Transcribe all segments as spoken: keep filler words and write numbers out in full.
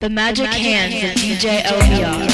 The Magic, the magic hands, hands of D J O V R.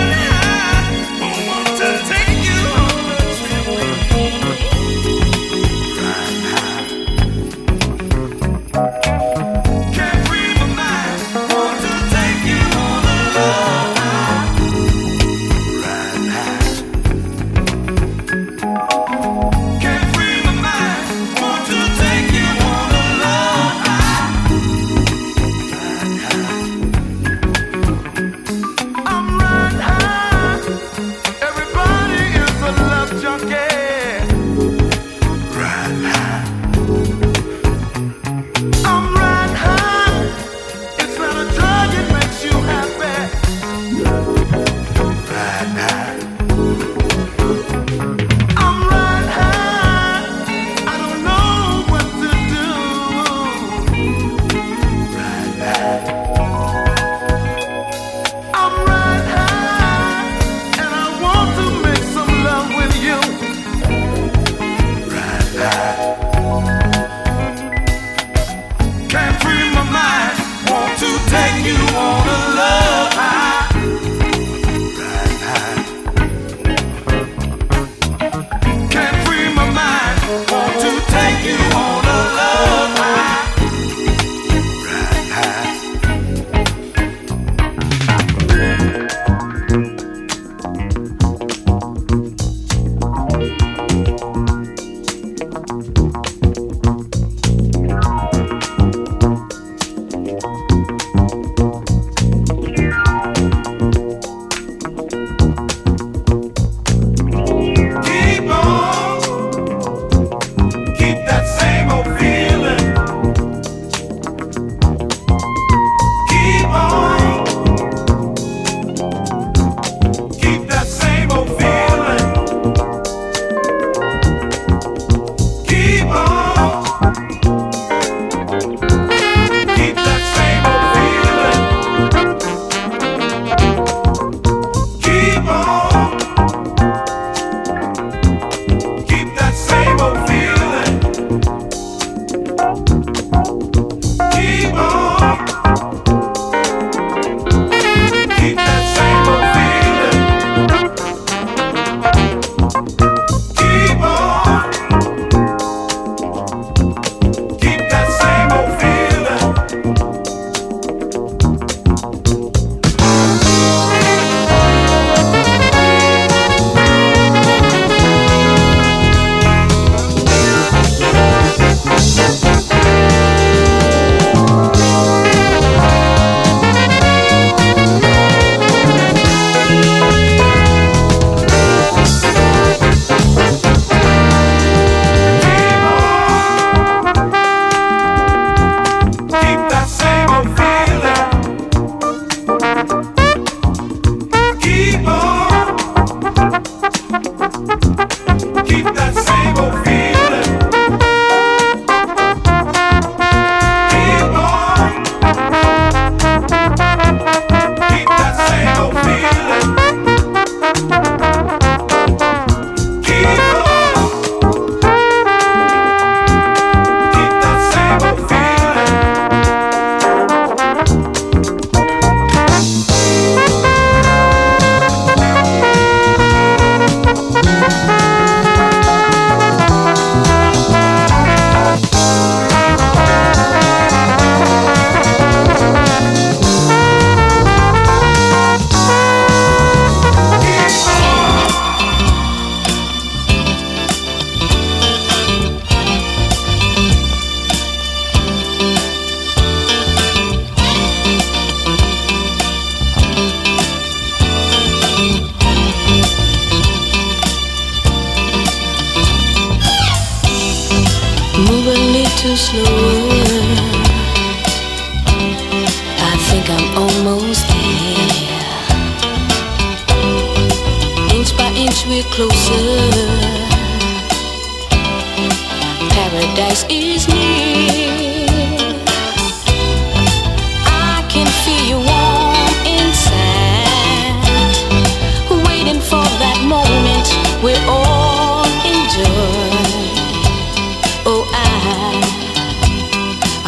Can't free my mind, want to take you on a love ride.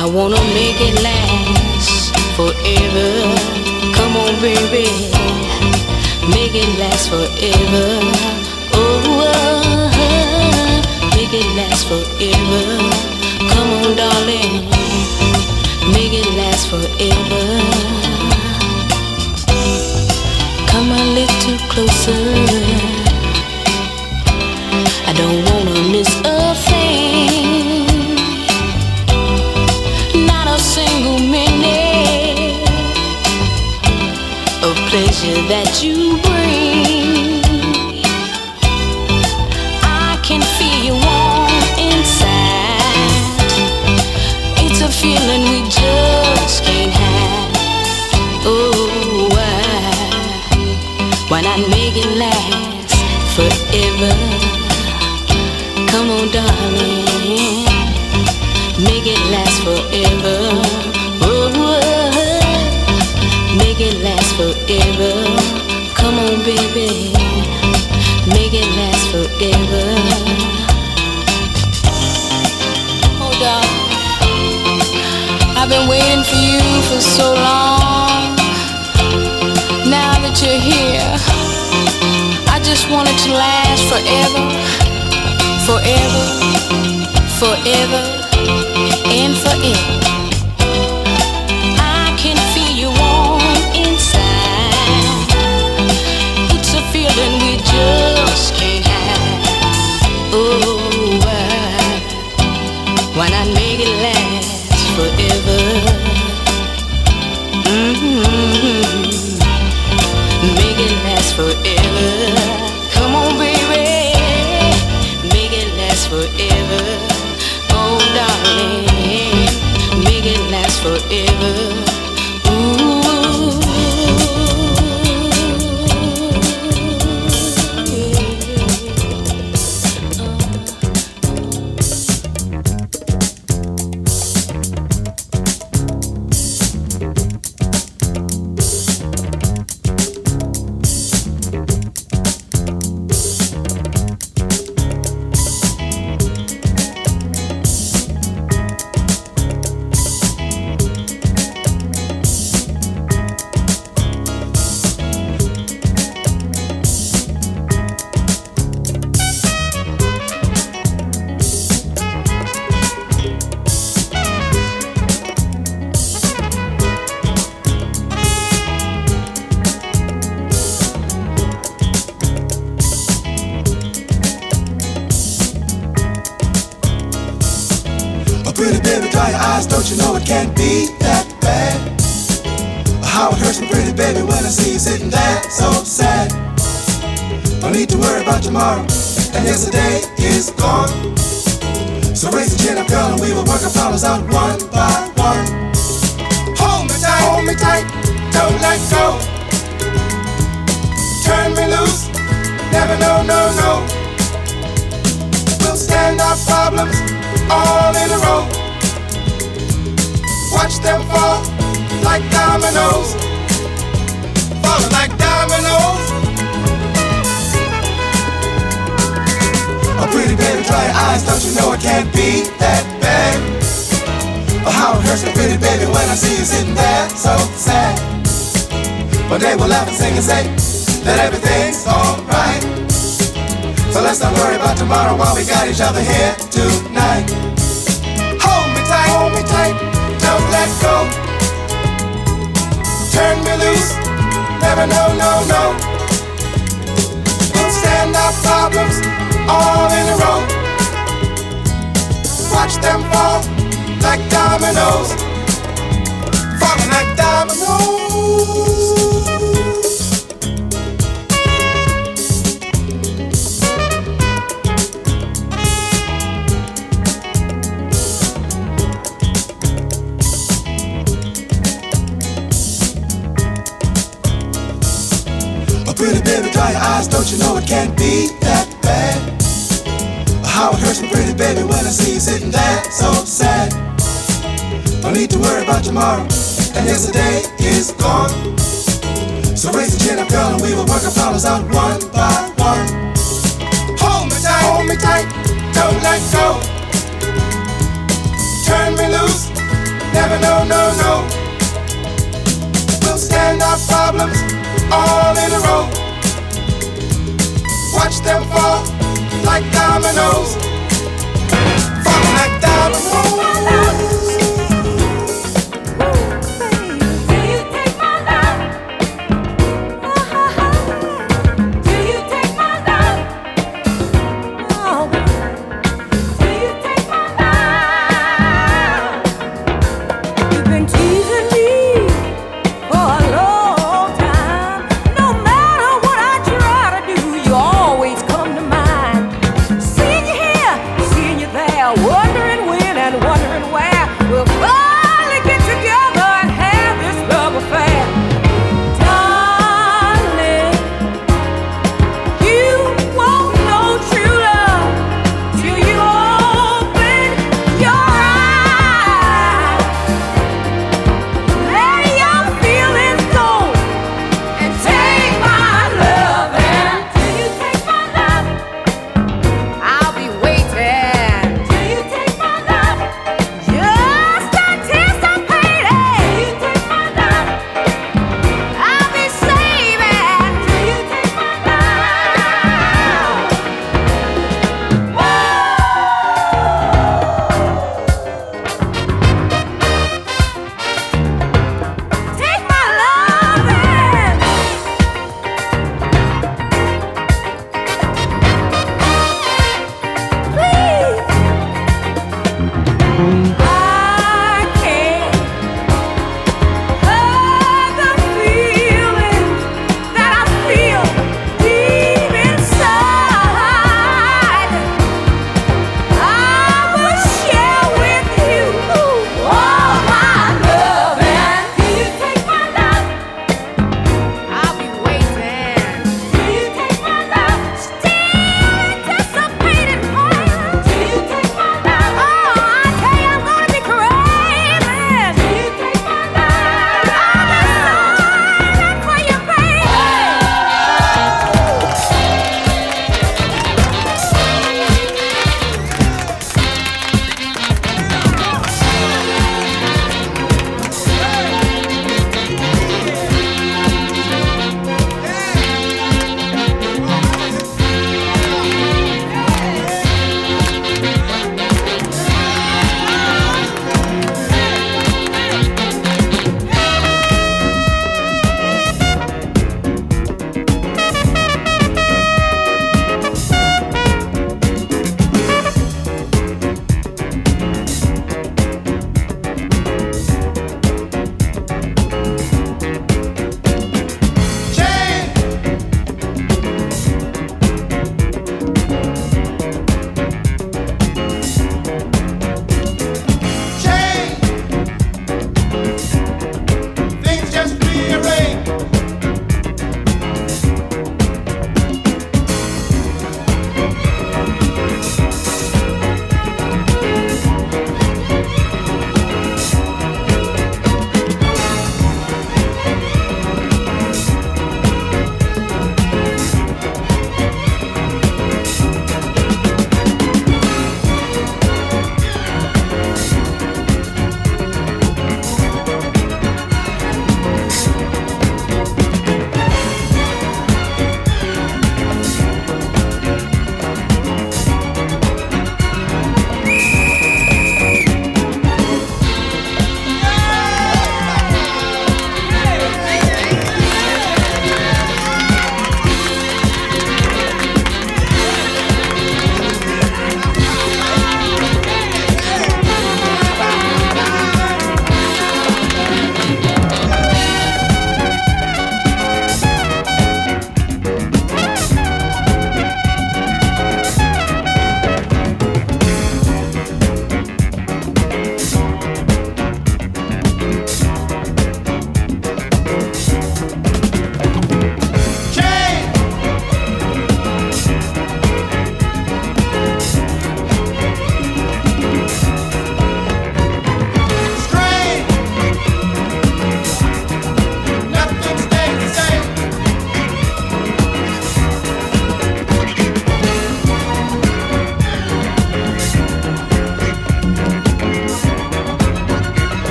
I wanna make it last forever. Come on, baby, make it last forever. Oh, make it last forever. Come on, darling, make it last forever. Come a little closer. I don't wanna miss a thing. Single minute of pleasure that you bring, I can feel you warm inside. It's a feeling we just can't hide. Oh, why, why not make it last forever? Come on, darling, make it last forever. Oh, make it last forever. Come on, baby, make it last forever. Oh, darling, I've been waiting for you for so long. Now that you're here, I just want it to last forever. Forever, forever and forever. I can feel you warm inside. It's a feeling we just can't hide. Oh, why, why not make it last forever? Mm-hmm. Make it last forever. Come on, baby, make it last forever. Make it last forever. never no, no, no. We'll stand our problems all in a row. Watch them fall like dominoes. Fall like dominoes. Wondering when and wondering where.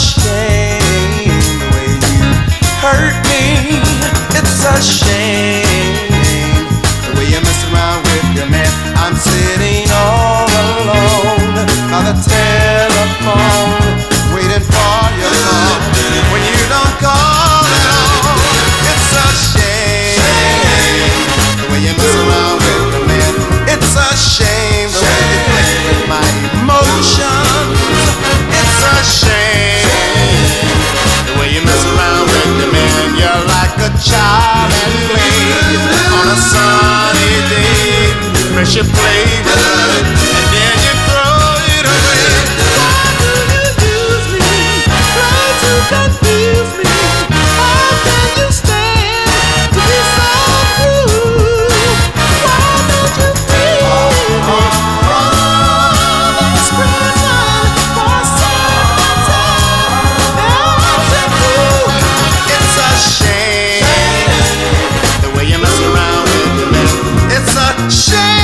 shame the way you hurt me. It's a shame the way you mess around with your man. I'm sitting all alone on the telephone, waiting for your love when you don't call at all. It's a shame the way you mess around with your man. It's a shame the way you play with my emotions. It's a shame the way you mess around with your man. You're like a child and play on a sunny day. First you play with it and then you throw it away. Try to lose me, try to confuse me. How can you stand to be so cruel? Why don't you feel this prison for some time? How much I feel. It's a shame the way you mess around with the men. It's a shame.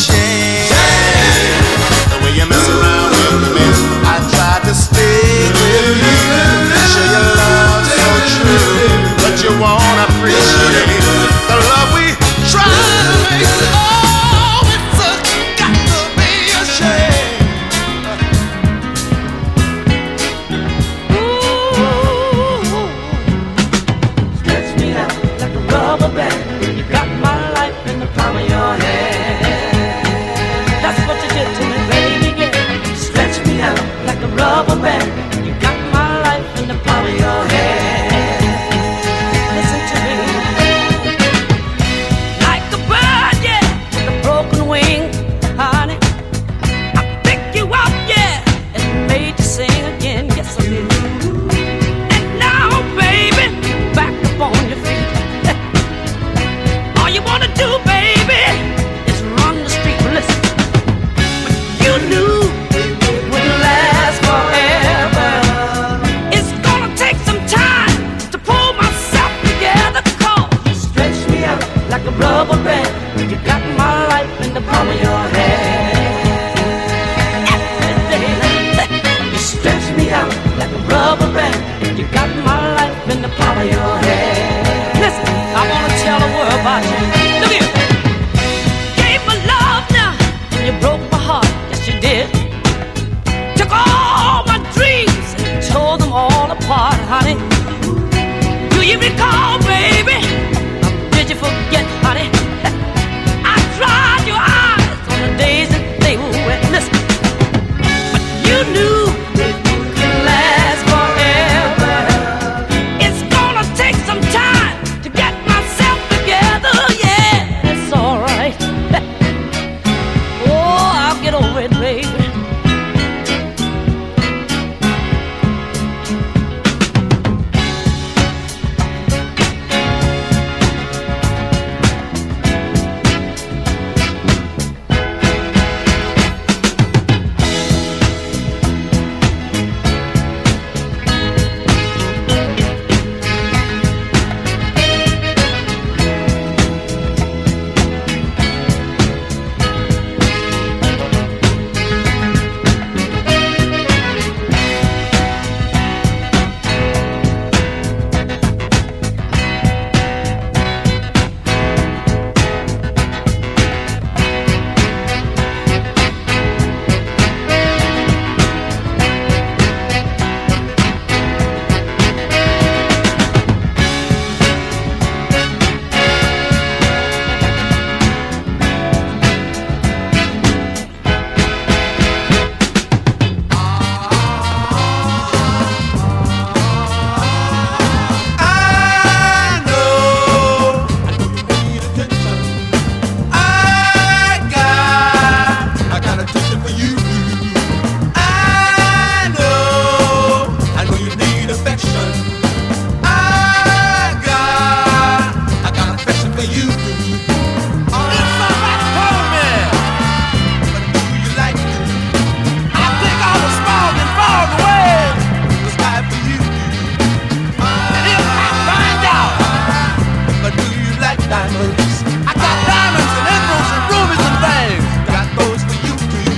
I got diamonds and emeralds and rubies and things. Got those for you too.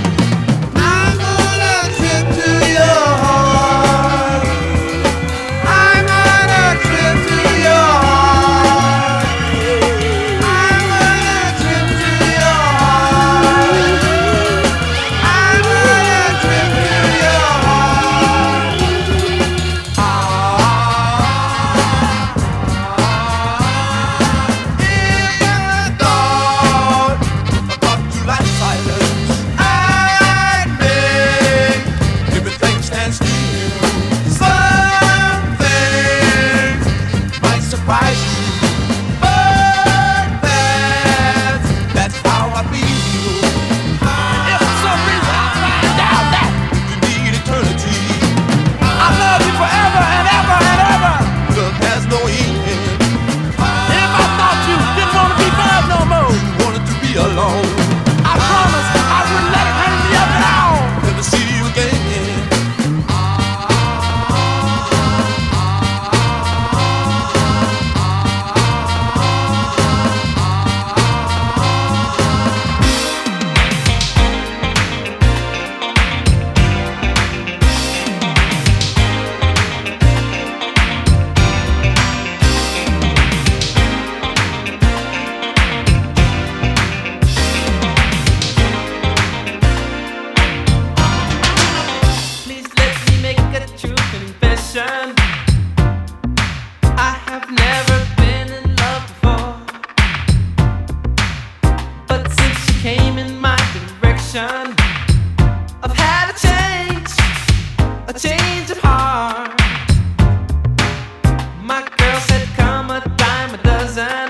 change of heart. My girl said, come a dime a dozen.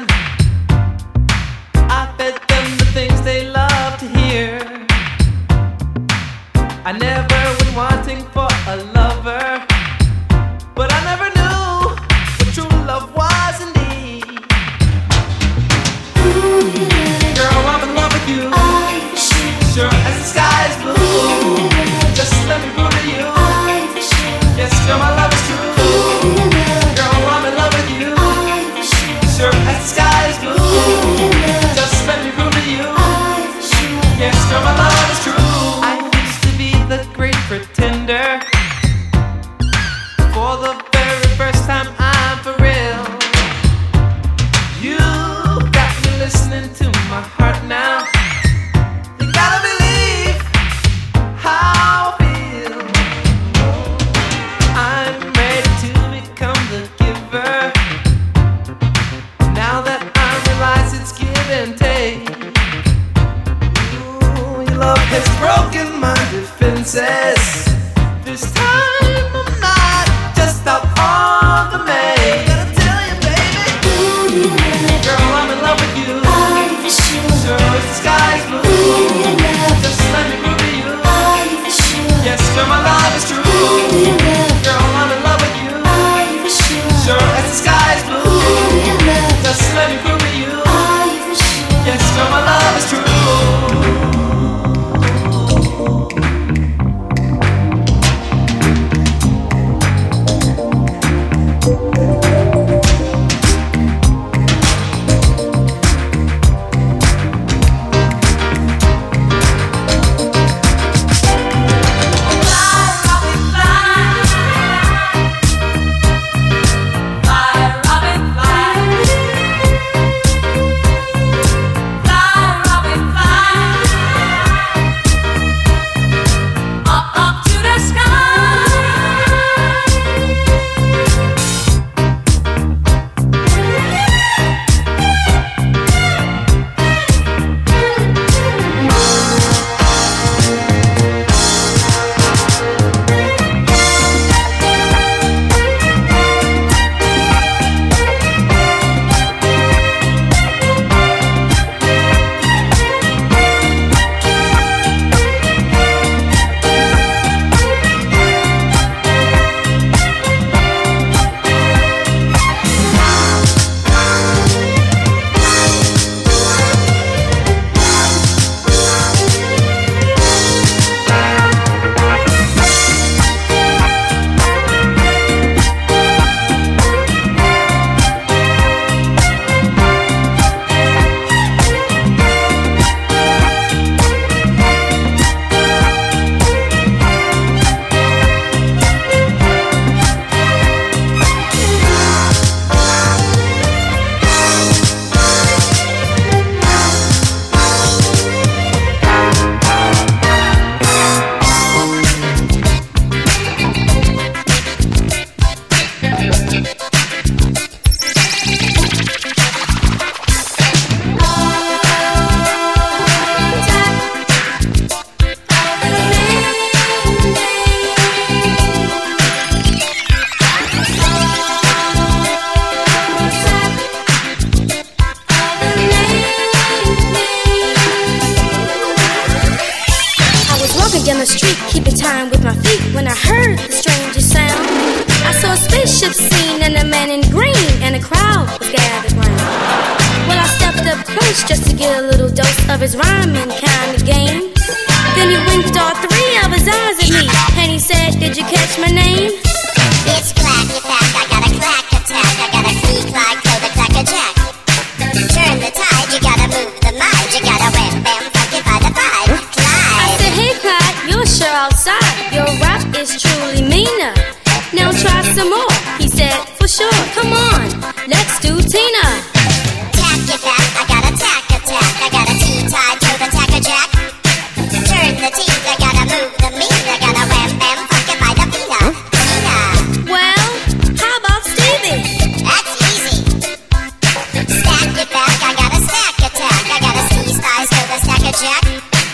I fed them the things they love to hear. I never was wanting for a lover, but I never knew what true love was indeed. Ooh, girl, I'm in love with you. Sure as the sky is blue. Just let me prove to you. Yes, girl, my love is true. Girl, I'm in love with you. Sure as the sky is blue. Just let me prove to you. Yes, girl, my love is true. I used to be the great pretender. For the very first time, I'm for real. You got me listening to my heart now. You gotta believe how I feel. I'm ready to become the giver. Now that I realize it's give and take. Ooh, your love has broken my defenses. This time I'm not just out on the maid. Gotta tell you, baby. Girl, I'm in love with you. Sure as the sky's blue. Just let me prove to you. Yes, girl, my love is true. Girl, I'm in love with you. Sure as the sky's blue. Just let me prove to you. Yes, girl, my love is true.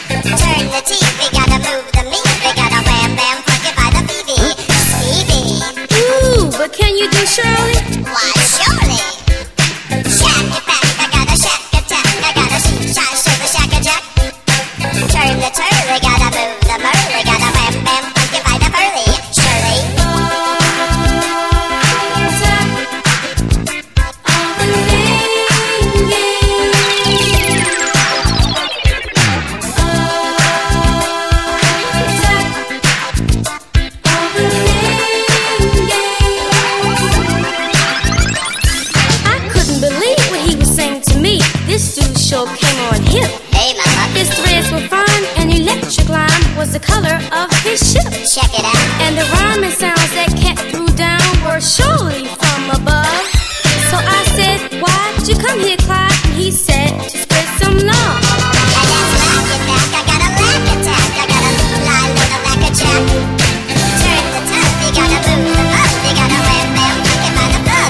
Turn the T, we gotta move the meat, we gotta wham bam. you do, Shirley? Why, surely. Shaka pack, I got a shaka tack, I got a sheep shot, shiver, shaka jack. Turn the turley, gotta move the murley, gotta wham, bam, funky by the burly, Shirley. Came on hip. Hey, mama. His threads were fine, and electric line was the color of his ship. Check it out. And the rhyming sounds that cat threw down were surely from above. So I said, why'd you come here, Clyde? And he said, to spread some love. I got a lack attack, I got a lack attack, I got a line with a lack attack. Turn the top, you gotta move the up, you gotta wham bam, kick it by the plug.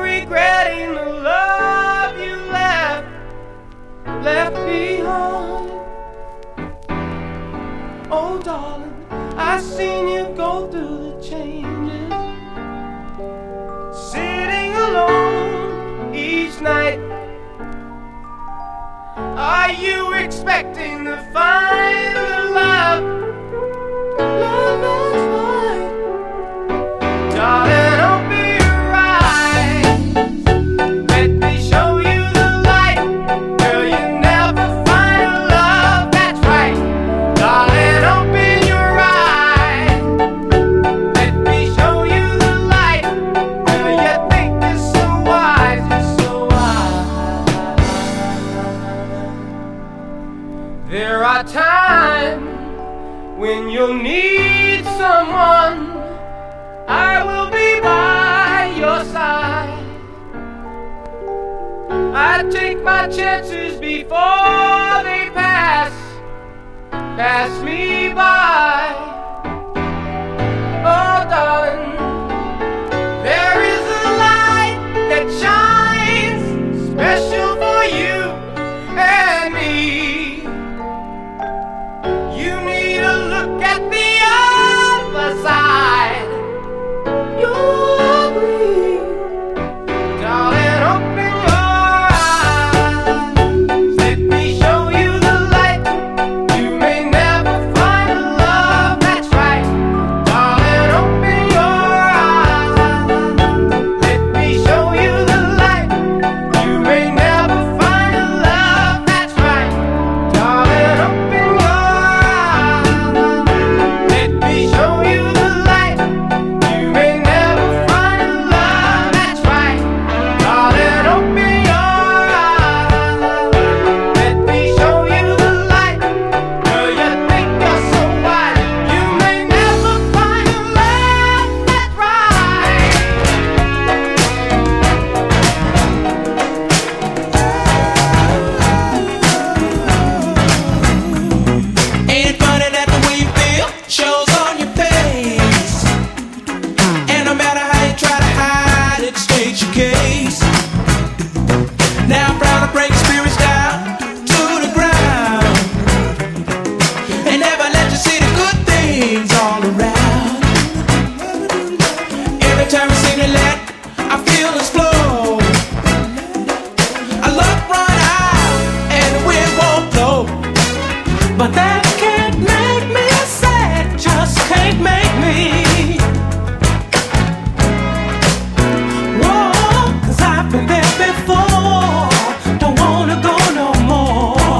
regretting the love you left, left behind. Oh, darling, I seen you go through the changes, sitting alone each night. Are you expecting to find the love? Love is mine, darling. There are times when you'll need someone. I will be by your side. I take my chances before they pass, pass me by. Oh, darling, there is a light that shines special for you and me. Don't wanna go no more.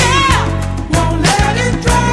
Yeah, won't let it dry.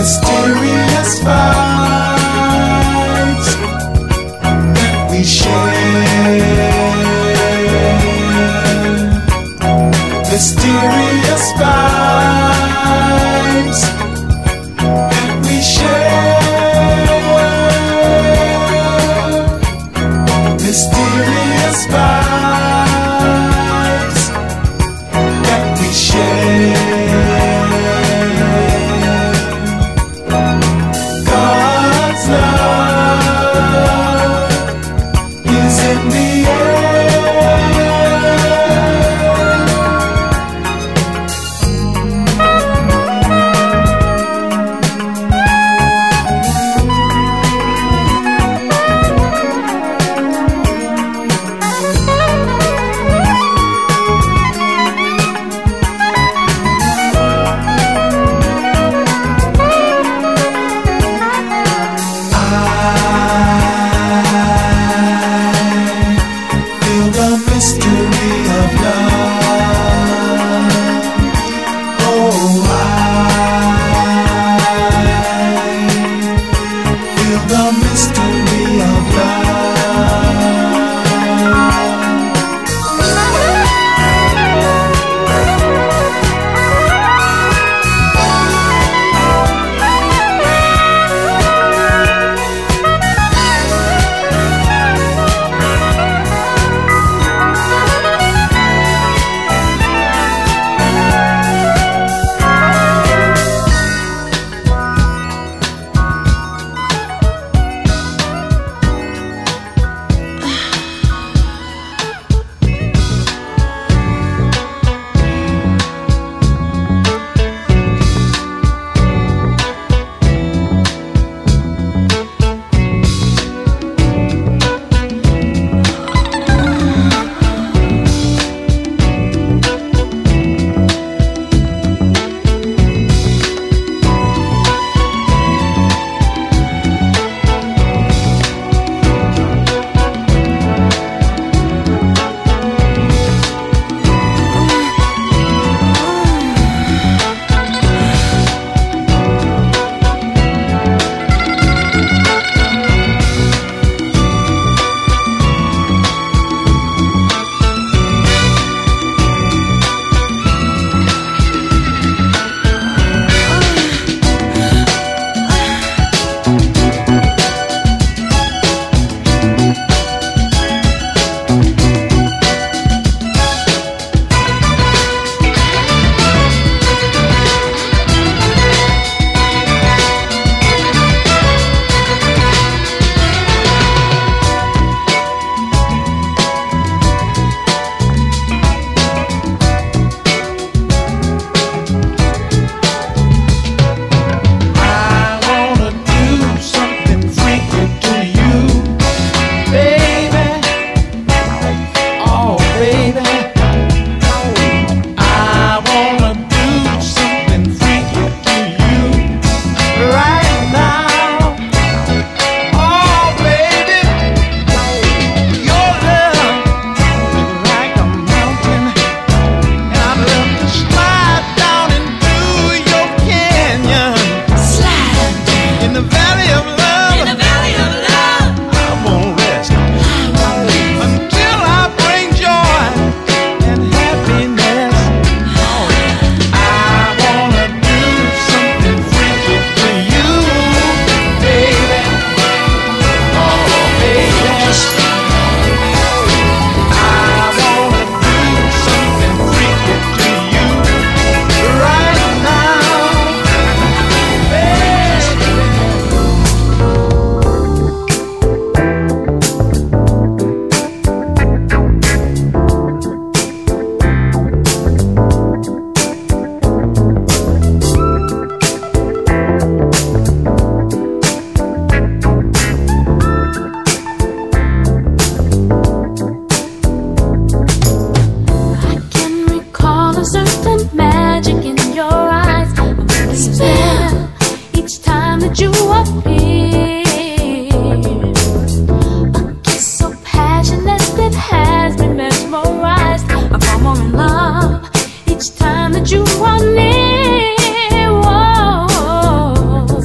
mysterious fight that we share. Mysterious fight that we share. Mysterious fight. You are near, whoa.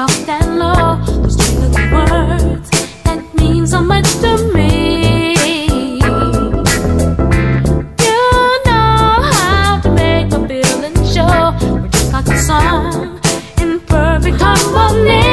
I'll stand low. Those two little words that mean so much to me. You know how to make a feeling show. We're just like a song in perfect harmony.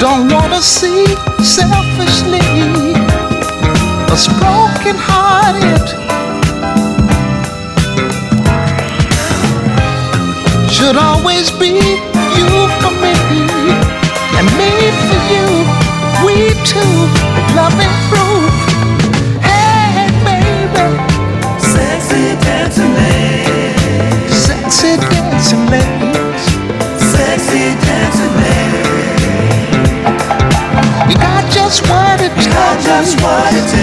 Don't wanna see selfishly. that's broken hearted should always be you for me and me for you. We two loving through. Hey baby, sexy dancing legs, sexy dancing legs, sexy dancing legs. You got just what it takes. Got just what it takes.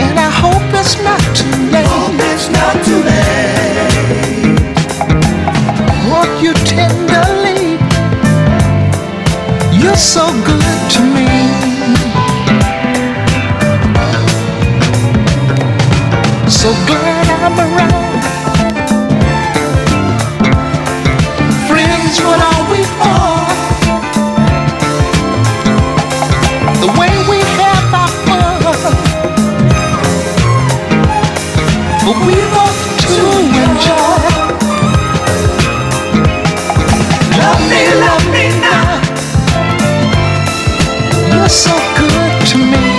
And I hope it's not too late. Hope it's not too late. Walk you tenderly. You're so good to me. So glad I'm around. Friends, what are we for? The way we have our fun, but we want to enjoy. Love me, love me now. You're so good to me.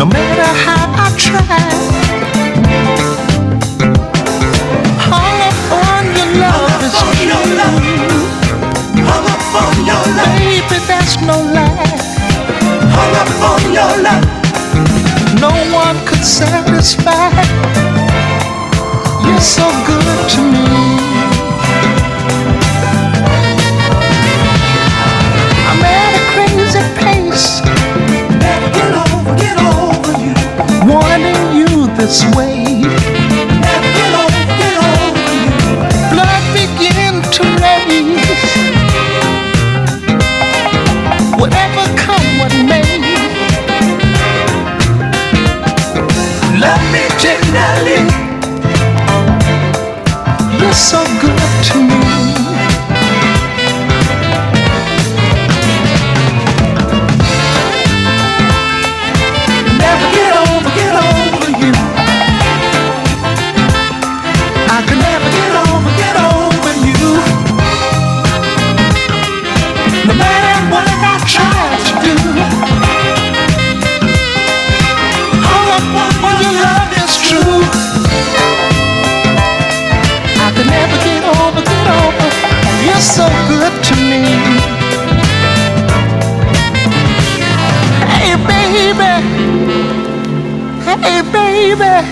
No matter how I try, all up on your love is true. All up on your love, baby, that's no lie. All up on your love, no one could satisfy. You're so good to me. I'm at a crazy pace. Never get over, get over. Wanting you this way, never get over, get over you. Blood begin to race. Whatever come what may, love me tenderly. You're so good to me. You're so good to me. Hey baby, hey baby.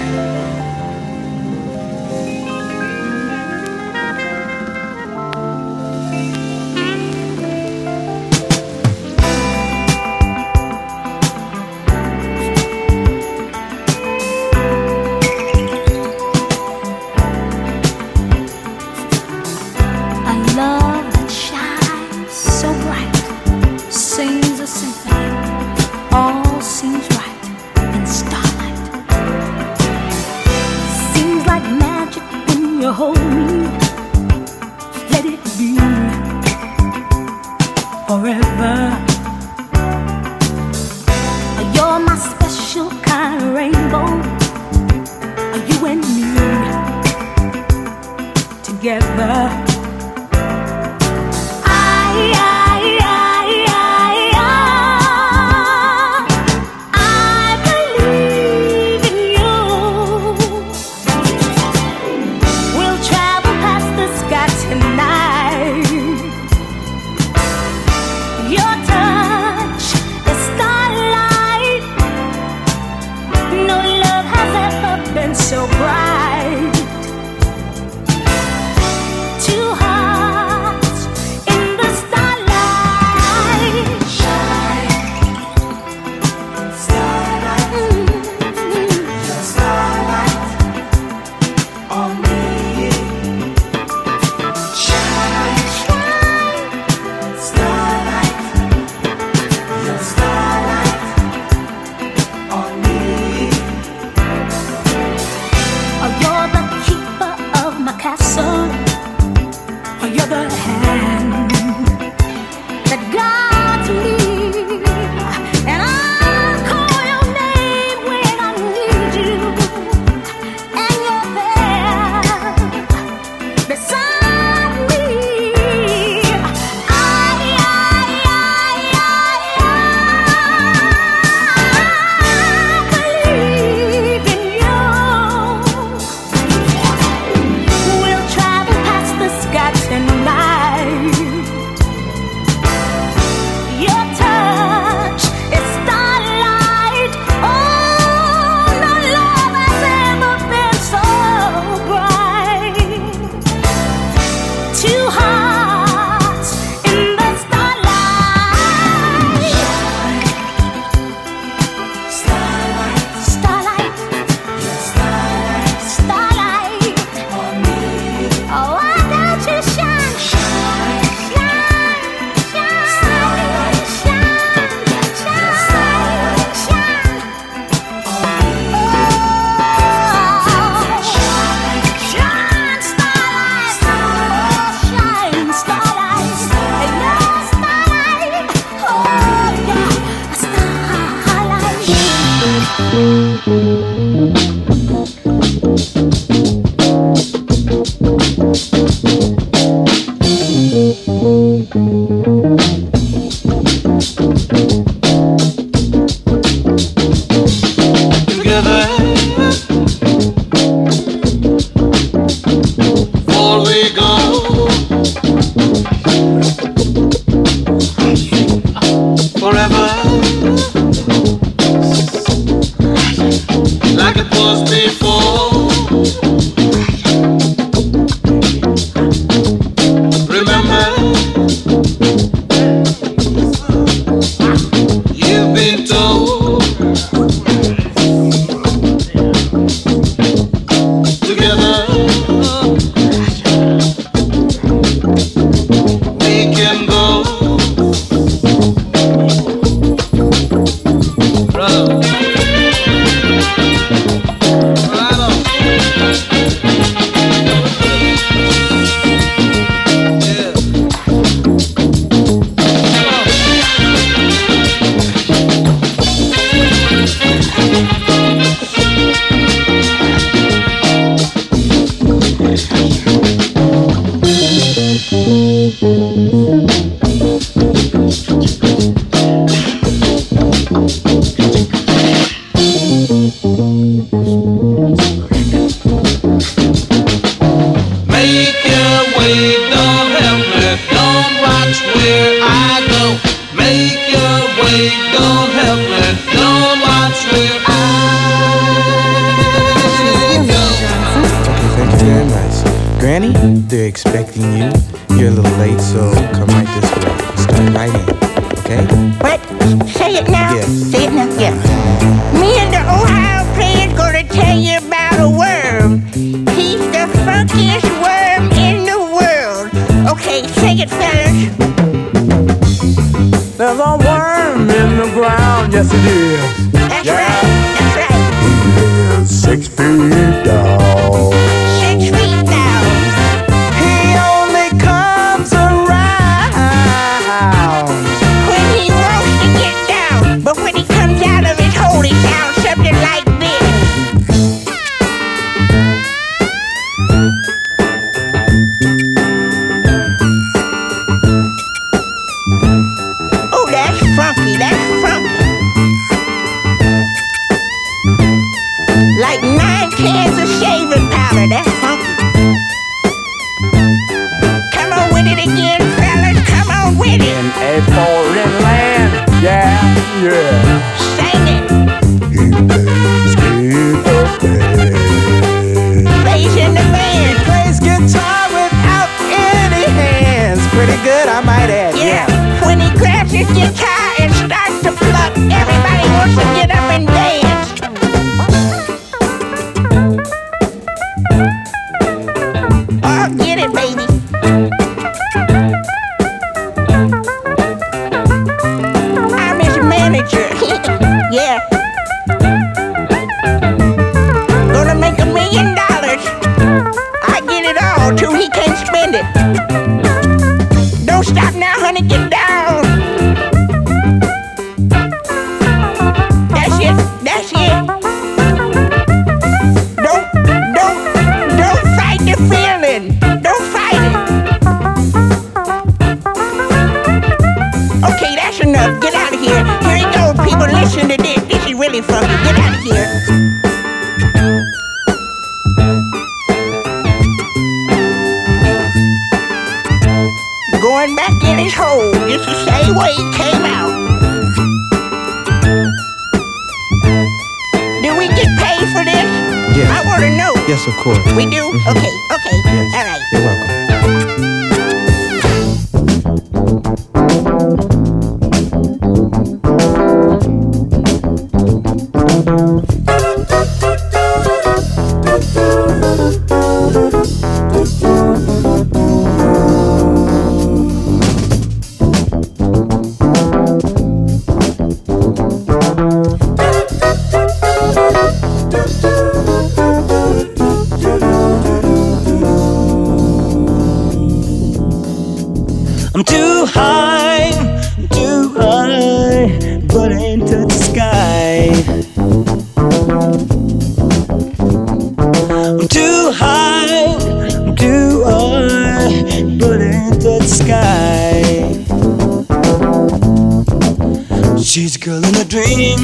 She's a girl in a dream.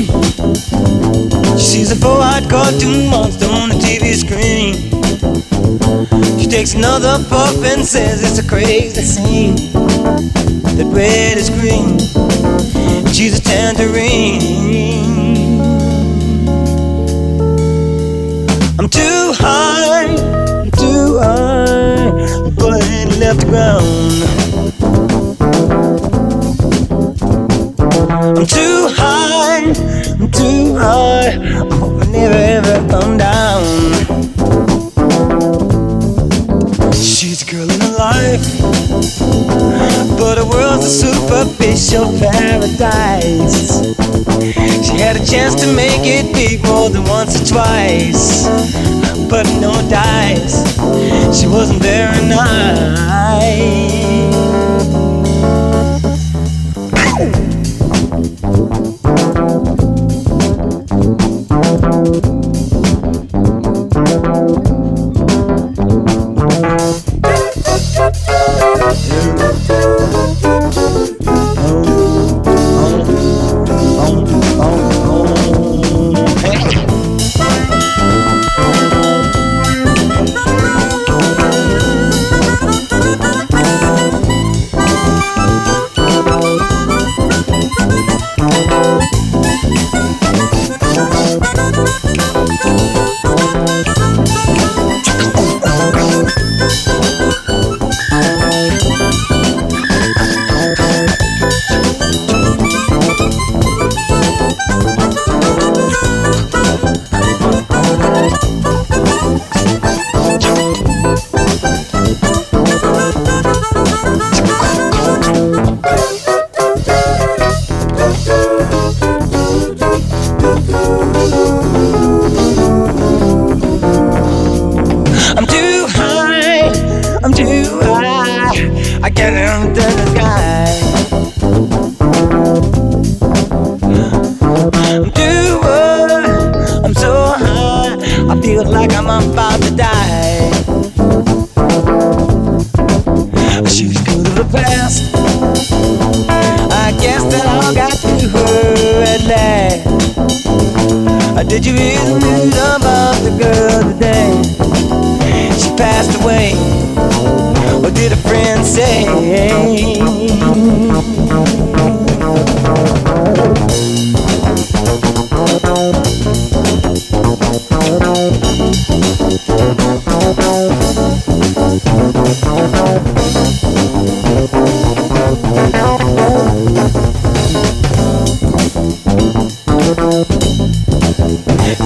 She sees a four-eyed cartoon monster on the T V screen. She takes another puff and says it's a crazy scene. That red is green. She's a tangerine. I'm too high, I'm too high, but I ain't left the ground. I'm too high, I'm too high, I hope I never ever come down. She's a girl in a life, but her world's a superficial paradise. She had a chance to make it big more than once or twice, but no dice. She wasn't very nice.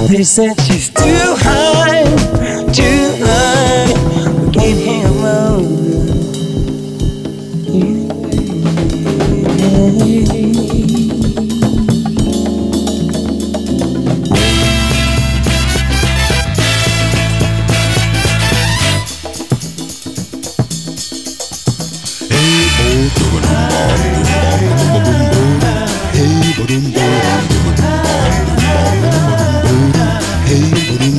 They said she's too high, too high, we can't hang around.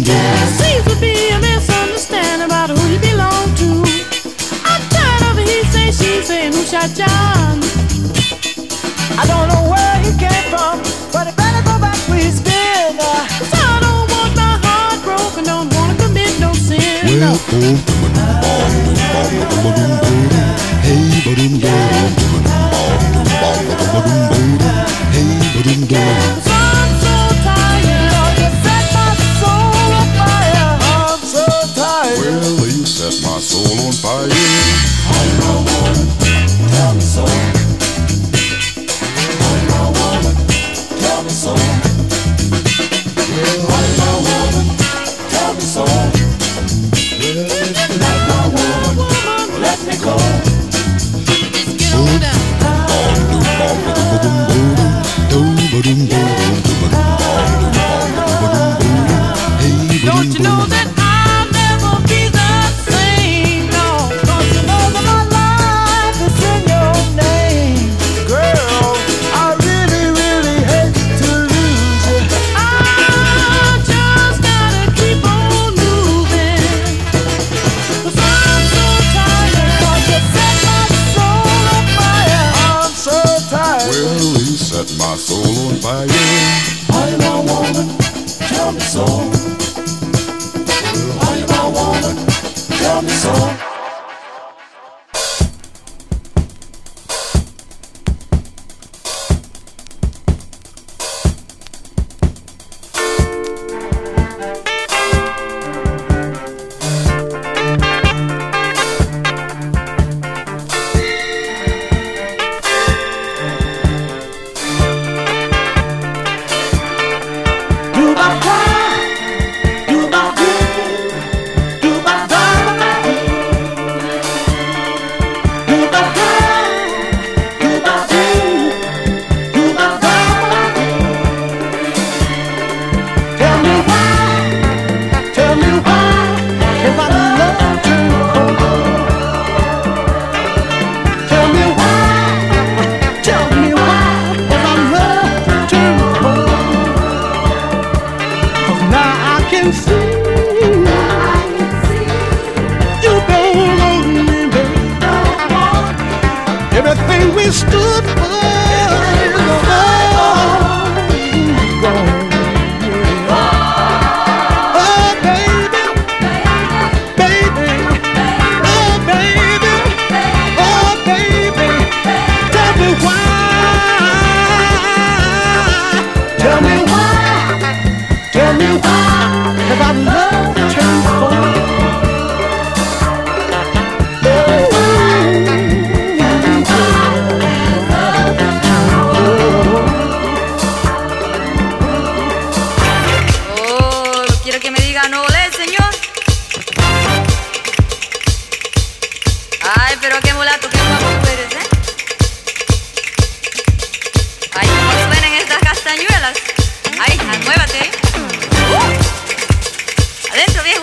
There seems to be a misunderstanding about who you belong to. I'm tired of he say, she say, who shot John. I don't know where he came from, but he better go back where he's been. So I don't want my heart broken, don't want to commit no sin. Well, oh, soul on fire. Oh no woman, tell me so. Oh no woman, tell me so. Oh no woman, tell me so. Let my woman, let me go. Let's get on down. Adentro, bien.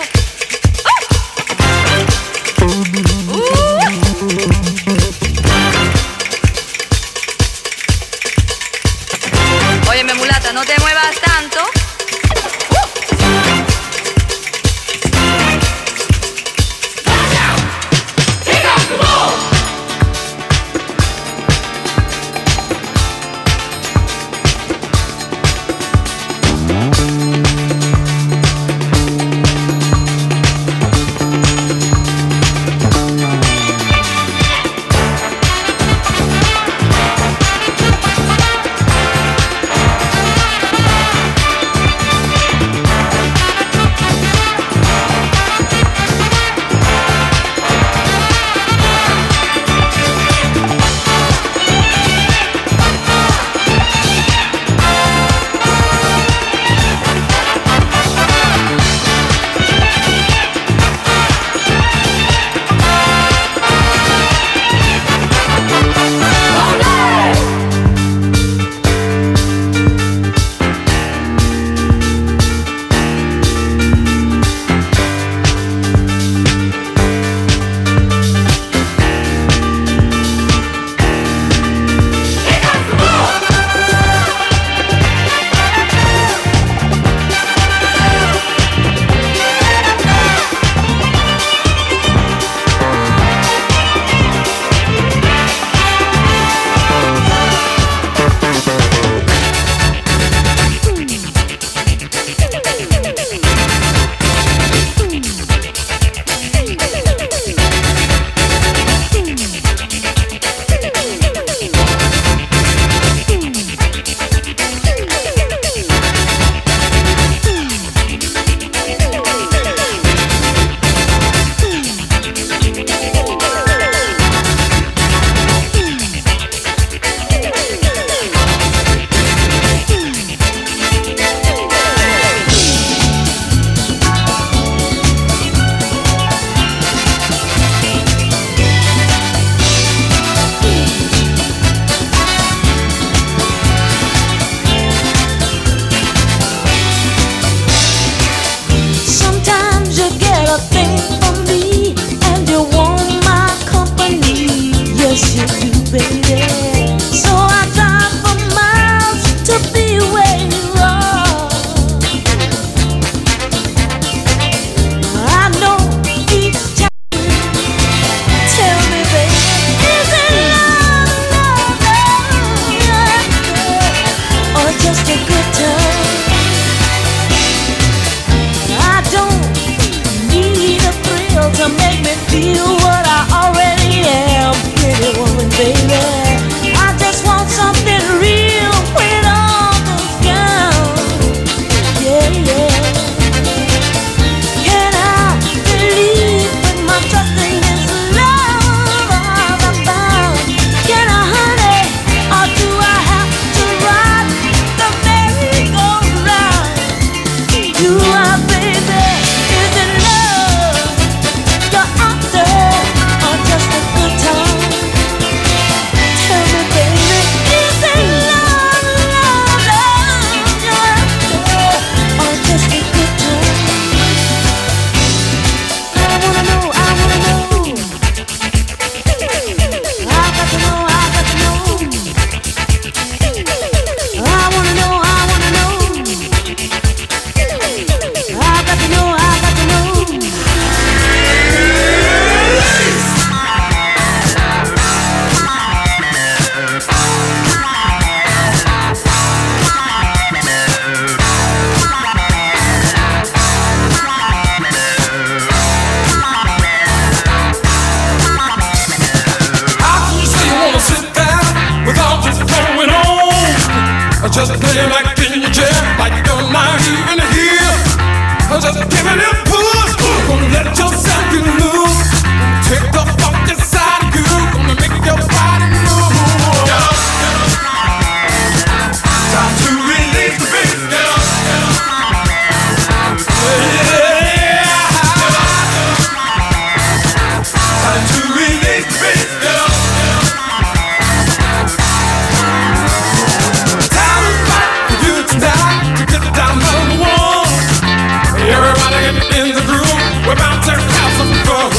Getting in the groove, we're about to have some fun.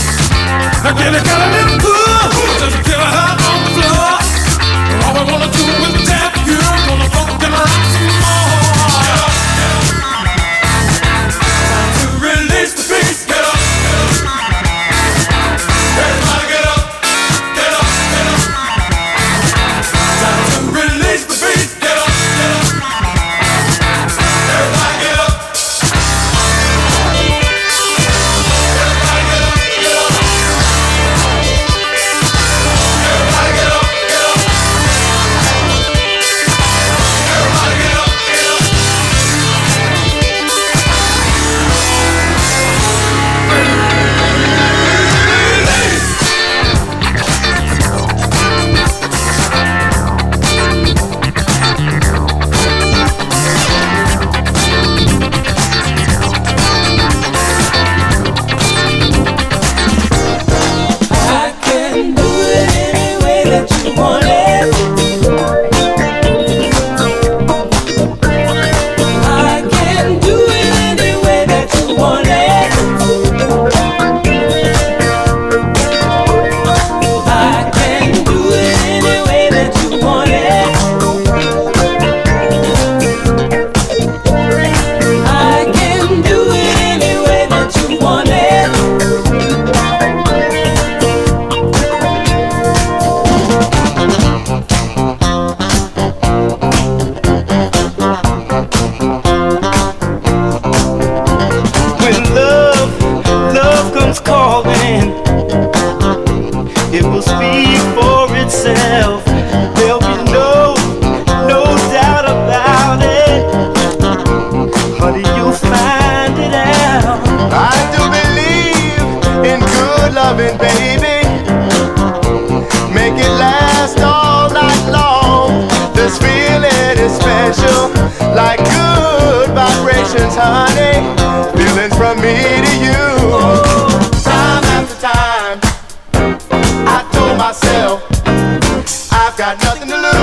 Now get it kind of cool, just get her hot on the floor. All we wanna do is tap you, gonna fucking rock some more. Get up, get up. Time to release the beast. Get up, get up. Everybody get up, get up, get up. Time to release the beast. Get up, get up. Everybody get up. Nothing to lose.